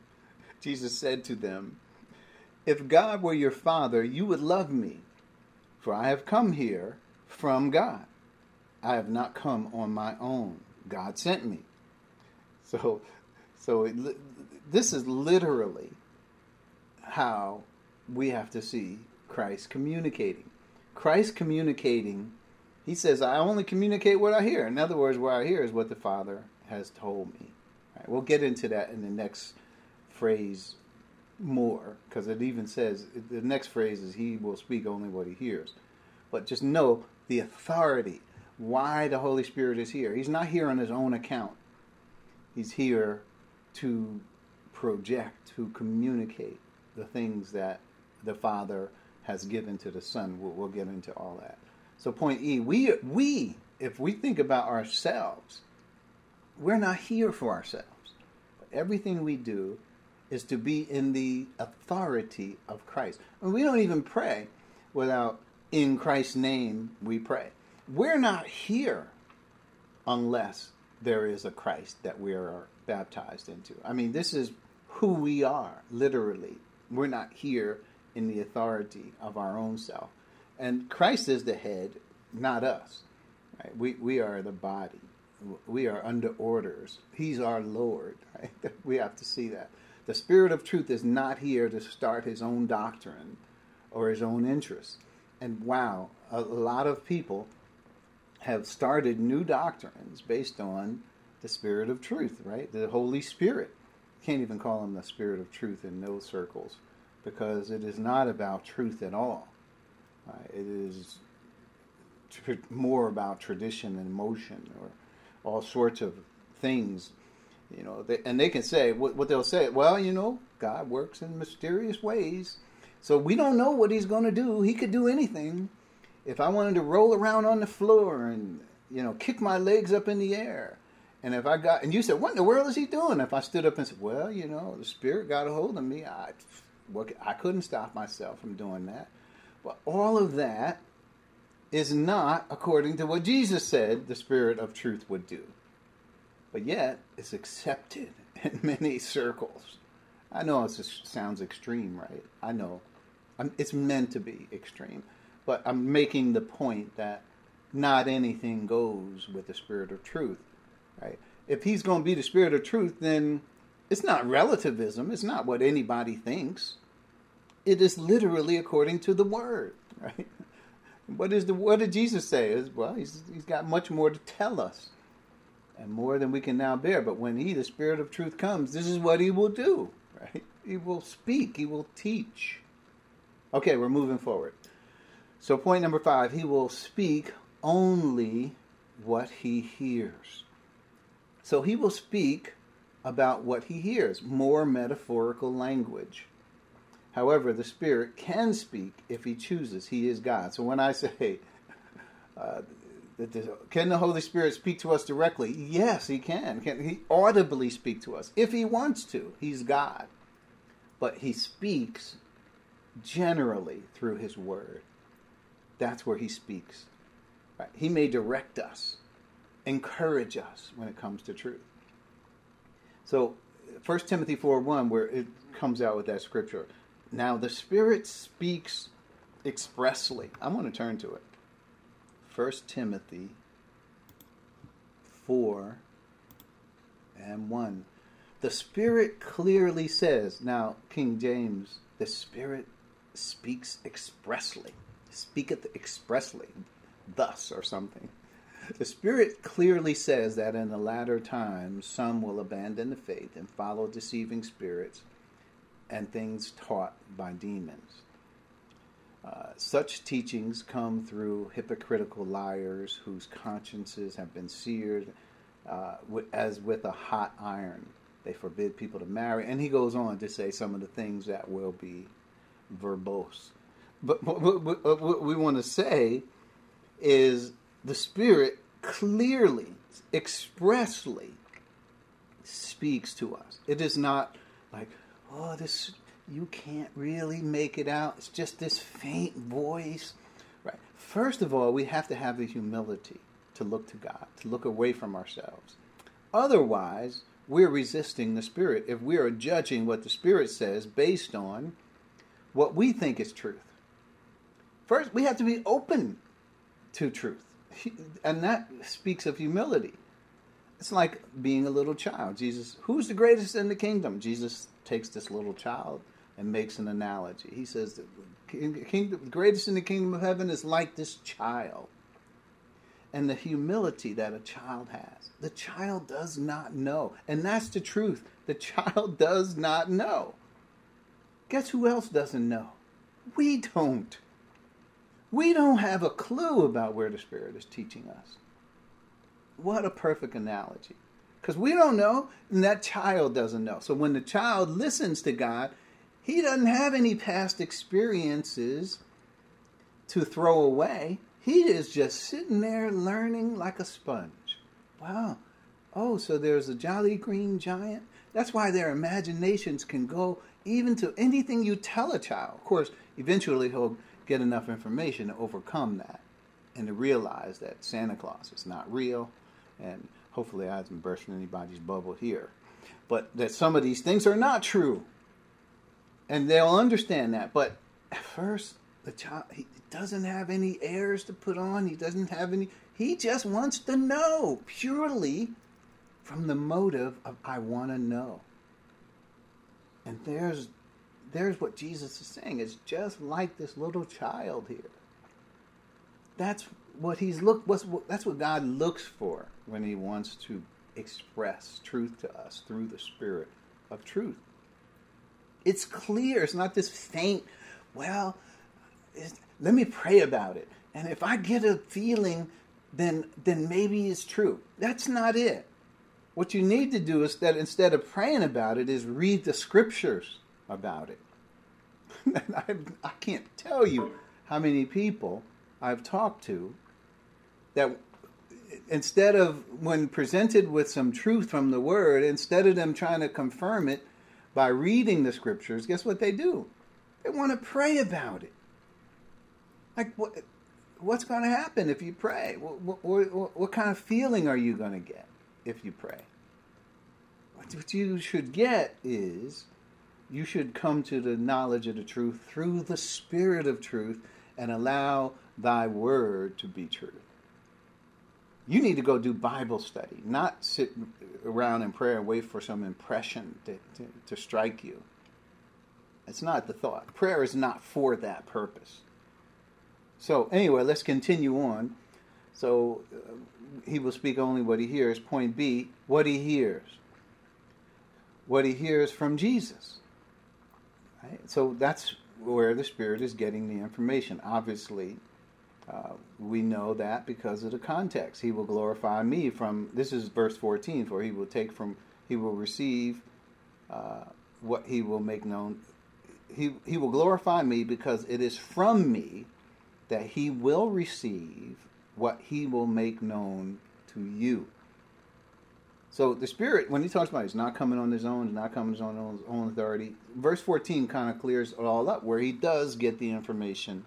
Jesus said to them, "If God were your Father, you would love me, for I have come here from God. I have not come on my own. God sent me." So, so it, this is literally how we have to see Christ communicating. Christ communicating. He says, "I only communicate what I hear." In other words, what I hear is what the Father has told me. All right, we'll get into that in the next phrase more, because it even says, the next phrase is, "He will speak only what he hears." But just know the authority, why the Holy Spirit is here. He's not here on his own account. He's here to project, to communicate the things that the Father has given to the Son. We'll, we'll get into all that. So point E, we, we, if we think about ourselves, we're not here for ourselves. Everything we do is to be in the authority of Christ. And we don't even pray without, "In Christ's name we pray." We're not here unless there is a Christ that we are baptized into. I mean, this is who we are, literally. We're not here in the authority of our own self. And Christ is the head, not us. Right? We we are the body. We are under orders. He's our Lord. Right? We have to see that. The Spirit of Truth is not here to start his own doctrine or his own interests. And wow, a lot of people have started new doctrines based on the Spirit of Truth, right? The Holy Spirit. You can't even call him the Spirit of Truth in those circles, because it is not about truth at all. Uh, it is tr- more about tradition and emotion, or all sorts of things, you know. They, and they can say what, what they'll say. Well, you know, God works in mysterious ways, so we don't know what He's going to do. He could do anything. If I wanted to roll around on the floor and, you know, kick my legs up in the air, and if I got and you said, "What in the world is He doing?" If I stood up and said, "Well, you know, the Spirit got a hold of me," I, what, I couldn't stop myself from doing that. But all of that is not according to what Jesus said the Spirit of Truth would do. But yet, it's accepted in many circles. I know it sounds extreme, right? I know. I'm, it's meant to be extreme. But I'm making the point that not anything goes with the Spirit of Truth, right? If He's going to be the Spirit of Truth, then it's not relativism. It's not what anybody thinks. It is literally according to the Word, right? What is the what did Jesus say? Is well, he's he's got much more to tell us, and more than we can now bear. But when He, the Spirit of Truth, comes, this is what He will do, right? He will speak. He will teach. Okay, we're moving forward. So point number five, he will speak only what he hears. So he will speak about what he hears, more metaphorical language. However, the Spirit can speak if he chooses. He is God. So when I say, uh, that the, can the Holy Spirit speak to us directly? Yes, he can. Can he audibly speak to us? If he wants to, he's God. But he speaks generally through his word. That's where he speaks. Right? He may direct us, encourage us when it comes to truth. So First Timothy four one, where it comes out with that scripture. Now the Spirit speaks expressly. I want to turn to it. First Timothy four and one. The Spirit clearly says, now King James, the Spirit speaks expressly. Speaketh expressly, thus or something. The Spirit clearly says that in the latter times some will abandon the faith and follow deceiving spirits and things taught by demons. Uh, such teachings come through hypocritical liars whose consciences have been seared uh, as with a hot iron. They forbid people to marry. And he goes on to say some of the things that will be verbose. But what we want to say is the Spirit clearly, expressly speaks to us. It is not like, oh, this, you can't really make it out. It's just this faint voice. Right. First of all, we have to have the humility to look to God, to look away from ourselves. Otherwise, we're resisting the Spirit if we are judging what the Spirit says based on what we think is truth. First, we have to be open to truth. And that speaks of humility. It's like being a little child. Jesus, who's the greatest in the kingdom? Jesus takes this little child and makes an analogy. He says, the kingdom, greatest in the kingdom of heaven is like this child. And the humility that a child has. The child does not know. And that's the truth. The child does not know. Guess who else doesn't know? We don't. We don't have a clue about where the Spirit is teaching us. What a perfect analogy. Because we don't know, and that child doesn't know. So when the child listens to God, he doesn't have any past experiences to throw away. He is just sitting there learning like a sponge. Wow. Oh, so there's a jolly green giant? That's why their imaginations can go even to anything you tell a child. Of course, eventually he'll get enough information to overcome that and to realize that Santa Claus is not real, and hopefully I haven't burst anybody's bubble here, but that some of these things are not true, and they'll understand that. But at first, the child, he doesn't have any airs to put on. He doesn't have any. He just wants to know purely from the motive of I want to know. And there's There's what Jesus is saying. It's just like this little child here. That's what he's look. What's, that's what God looks for when he wants to express truth to us through the Spirit of truth. It's clear. It's not this faint, well, let me pray about it. And if I get a feeling, then then maybe it's true. That's not it. What you need to do is that instead of praying about it is read the scriptures about it. I, I can't tell you how many people I've talked to that instead of when presented with some truth from the Word, instead of them trying to confirm it by reading the scriptures, guess what they do? They want to pray about it. Like, what, what's going to happen if you pray? What, what, what, what kind of feeling are you going to get if you pray? What, what you should get is you should come to the knowledge of the truth through the Spirit of truth and allow thy word to be true. You need to go do Bible study, not sit around in prayer and wait for some impression to, to, to strike you. It's not the thought. Prayer is not for that purpose. So anyway, let's continue on. So uh, he will speak only what he hears. Point B, what he hears. What he hears from Jesus. So that's where the Spirit is getting the information. Obviously, Uh, we know that because of the context. He will glorify me from, this is verse fourteen, for he will take from, he will receive uh, what he will make known. He, he will glorify me because it is from me that he will receive what he will make known to you. So the Spirit, when he talks about he's not coming on his own, he's not coming on his own authority, verse fourteen kind of clears it all up, where he does get the information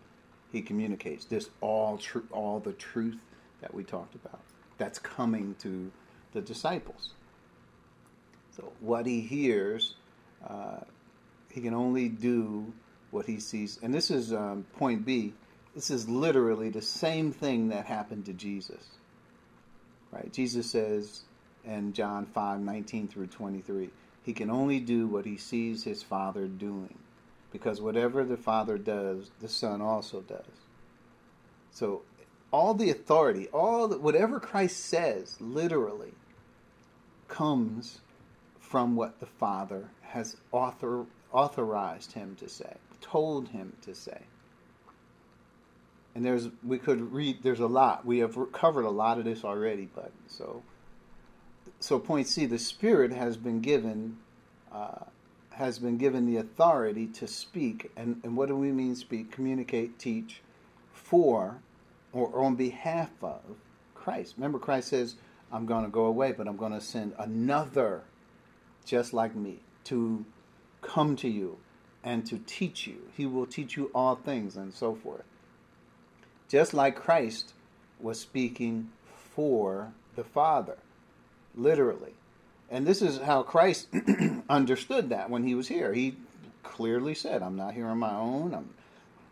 he communicates. This all tr- all the truth that we talked about, that's coming to the disciples. So what he hears, uh, he can only do what he sees. And this is um, point B. This is literally the same thing that happened to Jesus. Right? Jesus says in John five nineteen through twenty-three, he can only do what he sees his Father doing, because whatever the Father does, the Son also does. So all the authority, all the, whatever Christ says, literally comes from what the Father has author, authorized him to say, told him to say. And there's, we could read, there's a lot. We have covered a lot of this already, but so, so point C, the Spirit has been given, uh, has been given the authority to speak. And, and what do we mean speak? Communicate, teach, for, or on behalf of Christ. Remember, Christ says, I'm going to go away, but I'm going to send another just like me to come to you and to teach you. He will teach you all things and so forth. Just like Christ was speaking for the Father, literally. And this is how Christ understood that when he was here. He clearly said, I'm not here on my own. I'm...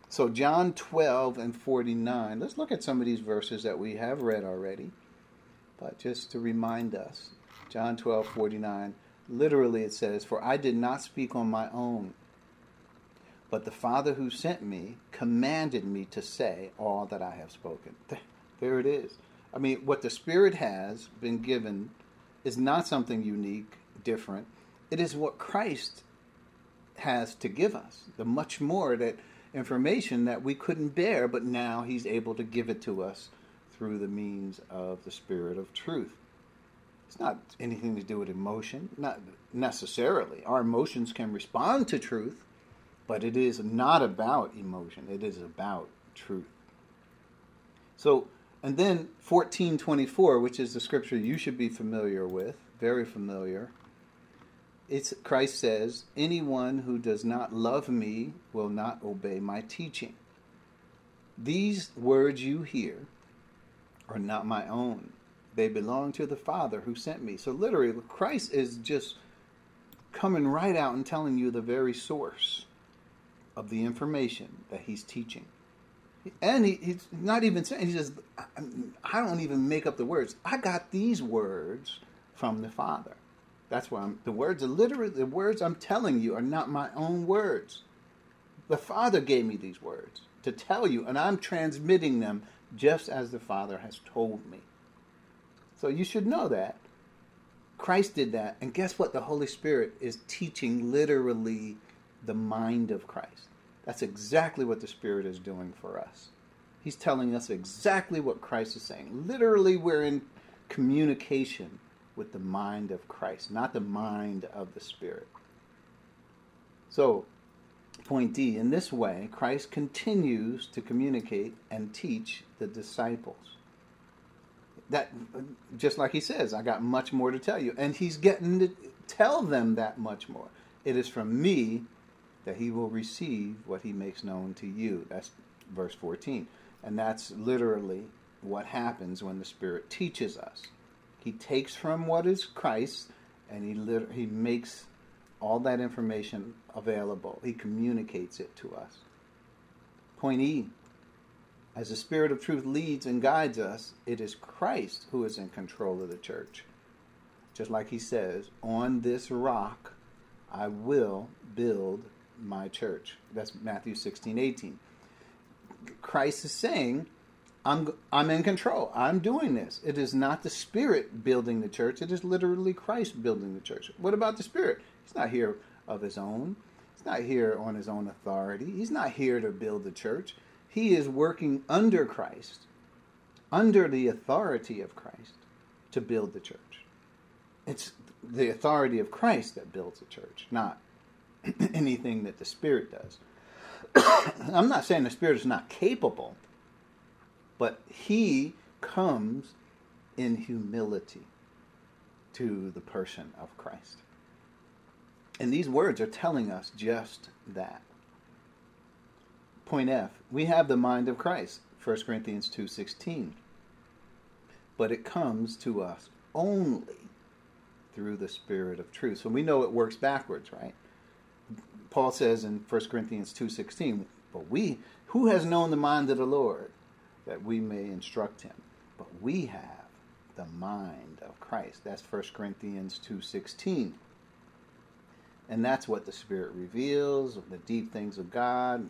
So John twelve and forty-nine, let's look at some of these verses that we have read already. But just to remind us, John twelve forty-nine, literally it says, for I did not speak on my own, but the Father who sent me commanded me to say all that I have spoken. There it is. I mean, what the Spirit has been given is not something unique, different. It is what Christ has to give us, the much more that information that we couldn't bear, but now he's able to give it to us through the means of the Spirit of truth. It's not anything to do with emotion, not necessarily. Our emotions can respond to truth, but it is not about emotion. It is about truth. So, and then fourteen twenty-four, which is the scripture you should be familiar with, very familiar. It's Christ says, anyone who does not love me will not obey my teaching. These words you hear are not my own. They belong to the Father who sent me. So literally, Christ is just coming right out and telling you the very source of the information that he's teaching. And he, he's not even saying, he says, I don't even make up the words. I got these words from the Father. That's why I'm, the words are literally, the words I'm telling you are not my own words. The Father gave me these words to tell you, and I'm transmitting them just as the Father has told me. So you should know that. Christ did that, and guess what? The Holy Spirit is teaching literally the mind of Christ. That's exactly what the Spirit is doing for us. He's telling us exactly what Christ is saying. Literally, we're in communication with the mind of Christ, not the mind of the Spirit. So, point D, in this way, Christ continues to communicate and teach the disciples. That, just like he says, I got much more to tell you. And he's getting to tell them that much more. It is from me that he will receive what he makes known to you. That's verse fourteen. And that's literally what happens when the Spirit teaches us. He takes from what is Christ, and he lit- he makes all that information available. He communicates it to us. Point E, as the Spirit of truth leads and guides us, it is Christ who is in control of the church. Just like he says, on this rock I will build my church. That's Matthew sixteen eighteen. Christ is saying, I'm I'm in control. I'm doing this. It is not the Spirit building the church. It is literally Christ building the church. What about the Spirit? He's not here of his own. He's not here on his own authority. He's not here to build the church. he is working under Christ, under the authority of Christ, to build the church. It's the authority of Christ that builds the church, not anything that the Spirit does. I'm not saying the Spirit is not capable, but he comes in humility to the person of Christ. And these words are telling us just that. Point F, we have the mind of Christ, First Corinthians two sixteen. But it comes to us only through the Spirit of truth. So we know it works backwards, right? Paul says in First Corinthians two sixteen, but we, who has known the mind of the Lord, that we may instruct him? But we have the mind of Christ. That's First Corinthians two sixteen. And that's what the Spirit reveals, the deep things of God.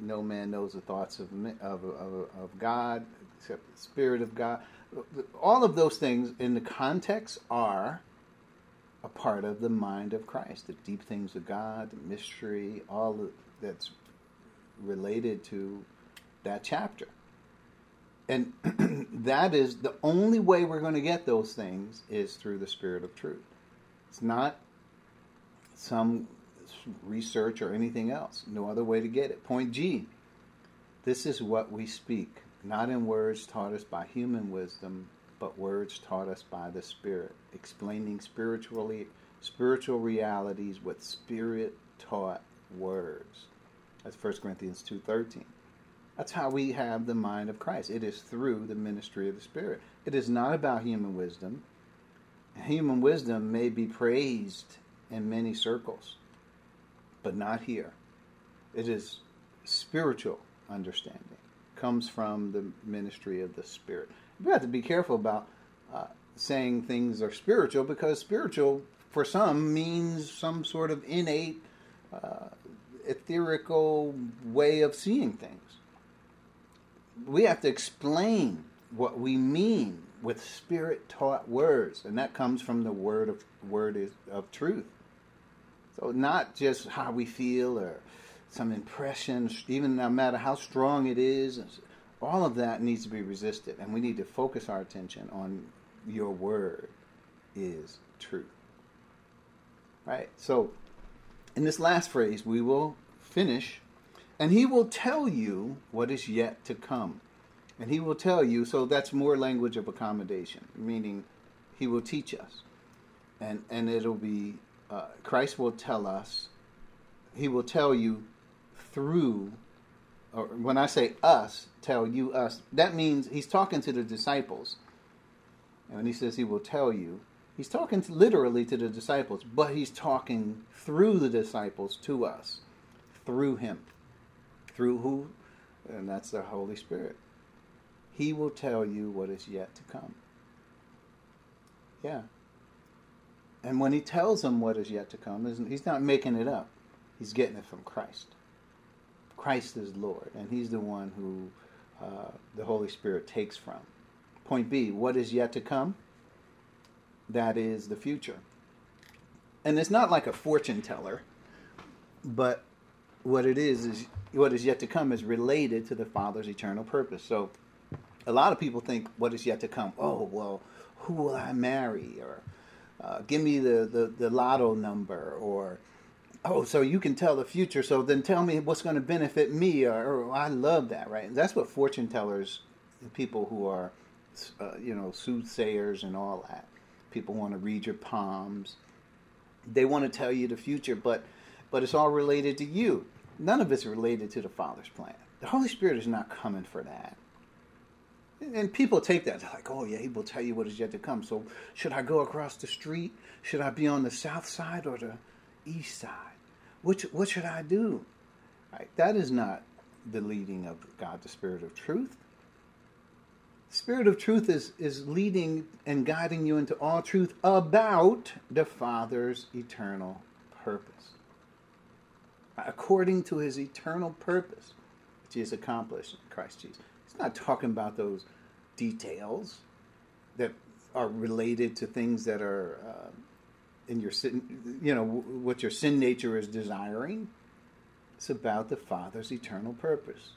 No man knows the thoughts of, of, of, of God except the Spirit of God. All of those things in the context are a part of the mind of Christ. The deep things of God, the mystery, all that's related to that chapter. And that is the only way we're going to get those things is through the Spirit of truth. It's not some research or anything else. No other way to get it. Point G. This is what we speak, not in words taught us by human wisdom, but words taught us by the Spirit, explaining spiritually spiritual realities with Spirit-taught words. That's First Corinthians two thirteen. That's how we have the mind of Christ. It is through the ministry of the Spirit. It is not about human wisdom. Human wisdom may be praised in many circles, but not here. It is spiritual understanding. It comes from the ministry of the Spirit. We have to be careful about uh, saying things are spiritual, because spiritual, for some, means some sort of innate, uh, etherical way of seeing things. We have to explain what we mean with Spirit-taught words, and that comes from the word of word is, of truth. So not just how we feel or some impression, even no matter how strong it is, all of that needs to be resisted, and we need to focus our attention on your word is truth. Right? So in this last phrase, we will finish, and he will tell you what is yet to come. And he will tell you, so that's more language of accommodation, meaning he will teach us. And and it'll be, uh, Christ will tell us, he will tell you through, or when I say us, tell you us, that means he's talking to the disciples. And when he says he will tell you, he's talking to, literally to the disciples, but he's talking through the disciples to us, through him. Through who? And that's the Holy Spirit. He will tell you what is yet to come. Yeah. And when he tells them what is yet to come, he's not making it up. He's getting it from Christ. Christ is Lord, and he's the one who uh, the Holy Spirit takes from. Point B, what is yet to come? That is the future. And it's not like a fortune teller, but what it is, is what is yet to come is related to the Father's eternal purpose. So, a lot of people think, what is yet to come? Oh, well, who will I marry? Or uh, give me the, the, the lotto number. Or, oh, so you can tell the future, so then tell me what's going to benefit me. Or, or I love that, right? And that's what fortune tellers, people who are, uh, you know, soothsayers and all that. People want to read your palms. They want to tell you the future, but but it's all related to you. None of it's related to the Father's plan. The Holy Spirit is not coming for that. And people take that, they're like, oh yeah, he will tell you what is yet to come. So should I go across the street? Should I be on the south side or the east side? Which, what should I do? Right, that is not the leading of God, the Spirit of truth. The Spirit of truth is, is leading and guiding you into all truth about the Father's eternal purpose. According to his eternal purpose, which is accomplished in Christ Jesus. Not talking about those details that are related to things that are uh, in your sin, you know, w- what your sin nature is desiring. It's about the Father's eternal purpose.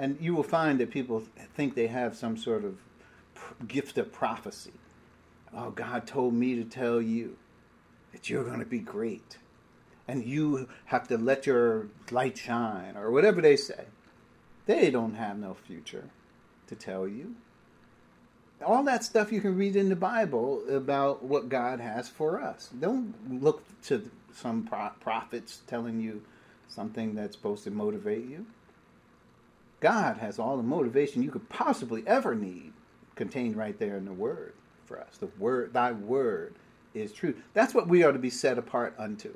And you will find that people think they have some sort of gift of prophecy. Oh, God told me to tell you that you're going to be great. And you have to let your light shine, or whatever they say. They don't have no future to tell you. All that stuff you can read in the Bible about what God has for us. Don't look to some pro- prophets telling you something that's supposed to motivate you. God has all the motivation you could possibly ever need contained right there in the Word for us. The Word, thy Word is true. That's what we are to be set apart unto.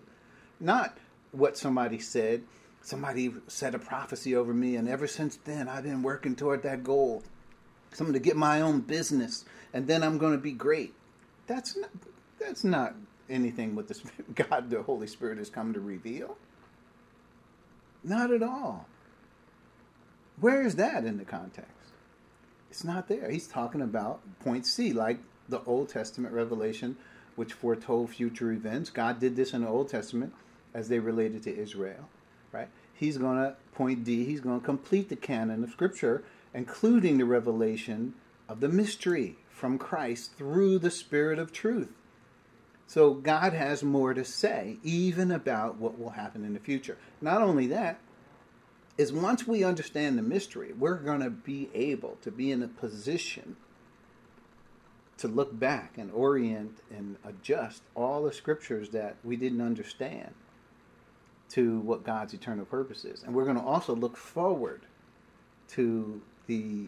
Not what somebody said. Somebody said a prophecy over me, and ever since then I've been working toward that goal. So I'm going to get my own business, and then I'm going to be great. That's not, that's not anything what the Spirit, God, the Holy Spirit has come to reveal. Not at all. Where is that in the context? It's not there. He's talking about point C, like the Old Testament revelation, which foretold future events. God did this in the Old Testament as they related to Israel, right? He's going to, point D, he's going to complete the canon of Scripture, including the revelation of the mystery from Christ through the Spirit of truth. So God has more to say, even about what will happen in the future. Not only that, is once we understand the mystery, we're going to be able to be in a position to look back and orient and adjust all the scriptures that we didn't understand to what God's eternal purpose is. And we're going to also look forward to the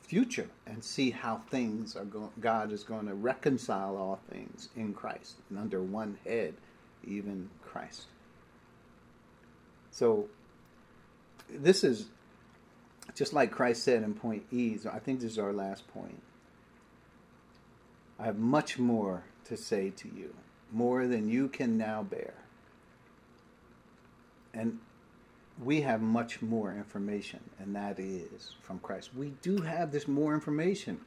future and see how things are going. God is going to reconcile all things in Christ and under one head, even Christ. So this is just like Christ said in point E. I think this is our last point. I have much more to say to you, more than you can now bear. And we have much more information, and that is from Christ. We do have this more information.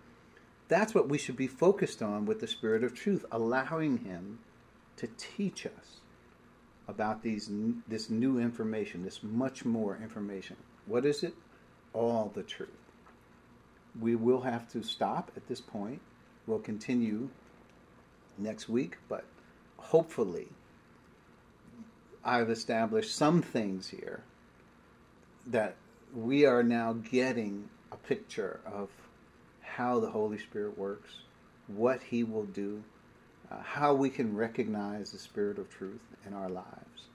That's what we should be focused on with the Spirit of Truth, allowing Him to teach us about these this new information, this much more information. What is it? All the truth. We will have to stop at this point. We'll continue next week, but hopefully I've established some things here that we are now getting a picture of how the Holy Spirit works, what He will do, uh, how we can recognize the Spirit of truth in our lives.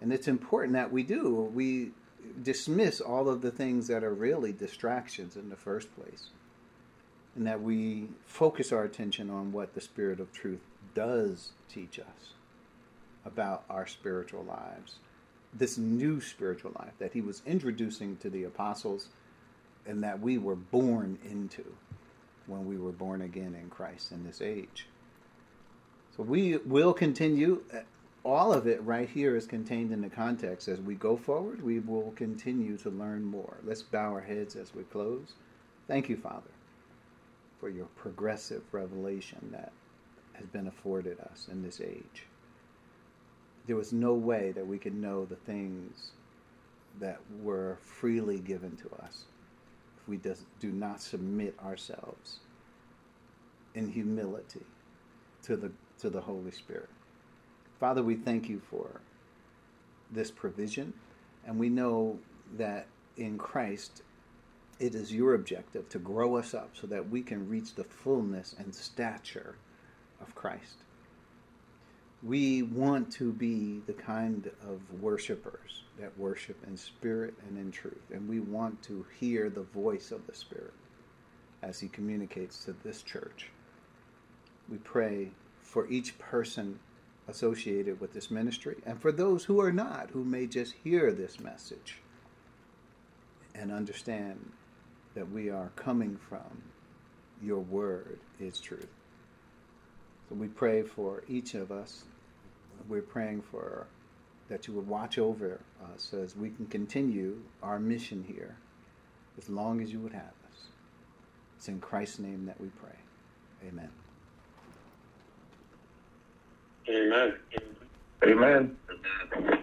And it's important that we do. We dismiss all of the things that are really distractions in the first place, and that we focus our attention on what the Spirit of truth does teach us about our spiritual lives, this new spiritual life that He was introducing to the apostles and that we were born into when we were born again in Christ in this age. So we will continue. All of it right here is contained in the context. As we go forward, we will continue to learn more. Let's bow our heads as we close. Thank you, Father, for your progressive revelation that has been afforded us in this age. There was no way that we could know the things that were freely given to us if we does, do not submit ourselves in humility to the, to the Holy Spirit. Father, we thank you for this provision, and we know that in Christ it is your objective to grow us up so that we can reach the fullness and stature of Christ. We want to be the kind of worshipers that worship in spirit and in truth, and we want to hear the voice of the Spirit as He communicates to this church. We pray for each person associated with this ministry, and for those who are not, who may just hear this message and understand that we are coming from your Word is truth. So we pray for each of us. We're praying for that you would watch over us as we can continue our mission here as long as you would have us. It's in Christ's name that we pray. Amen. Amen. Amen. Amen.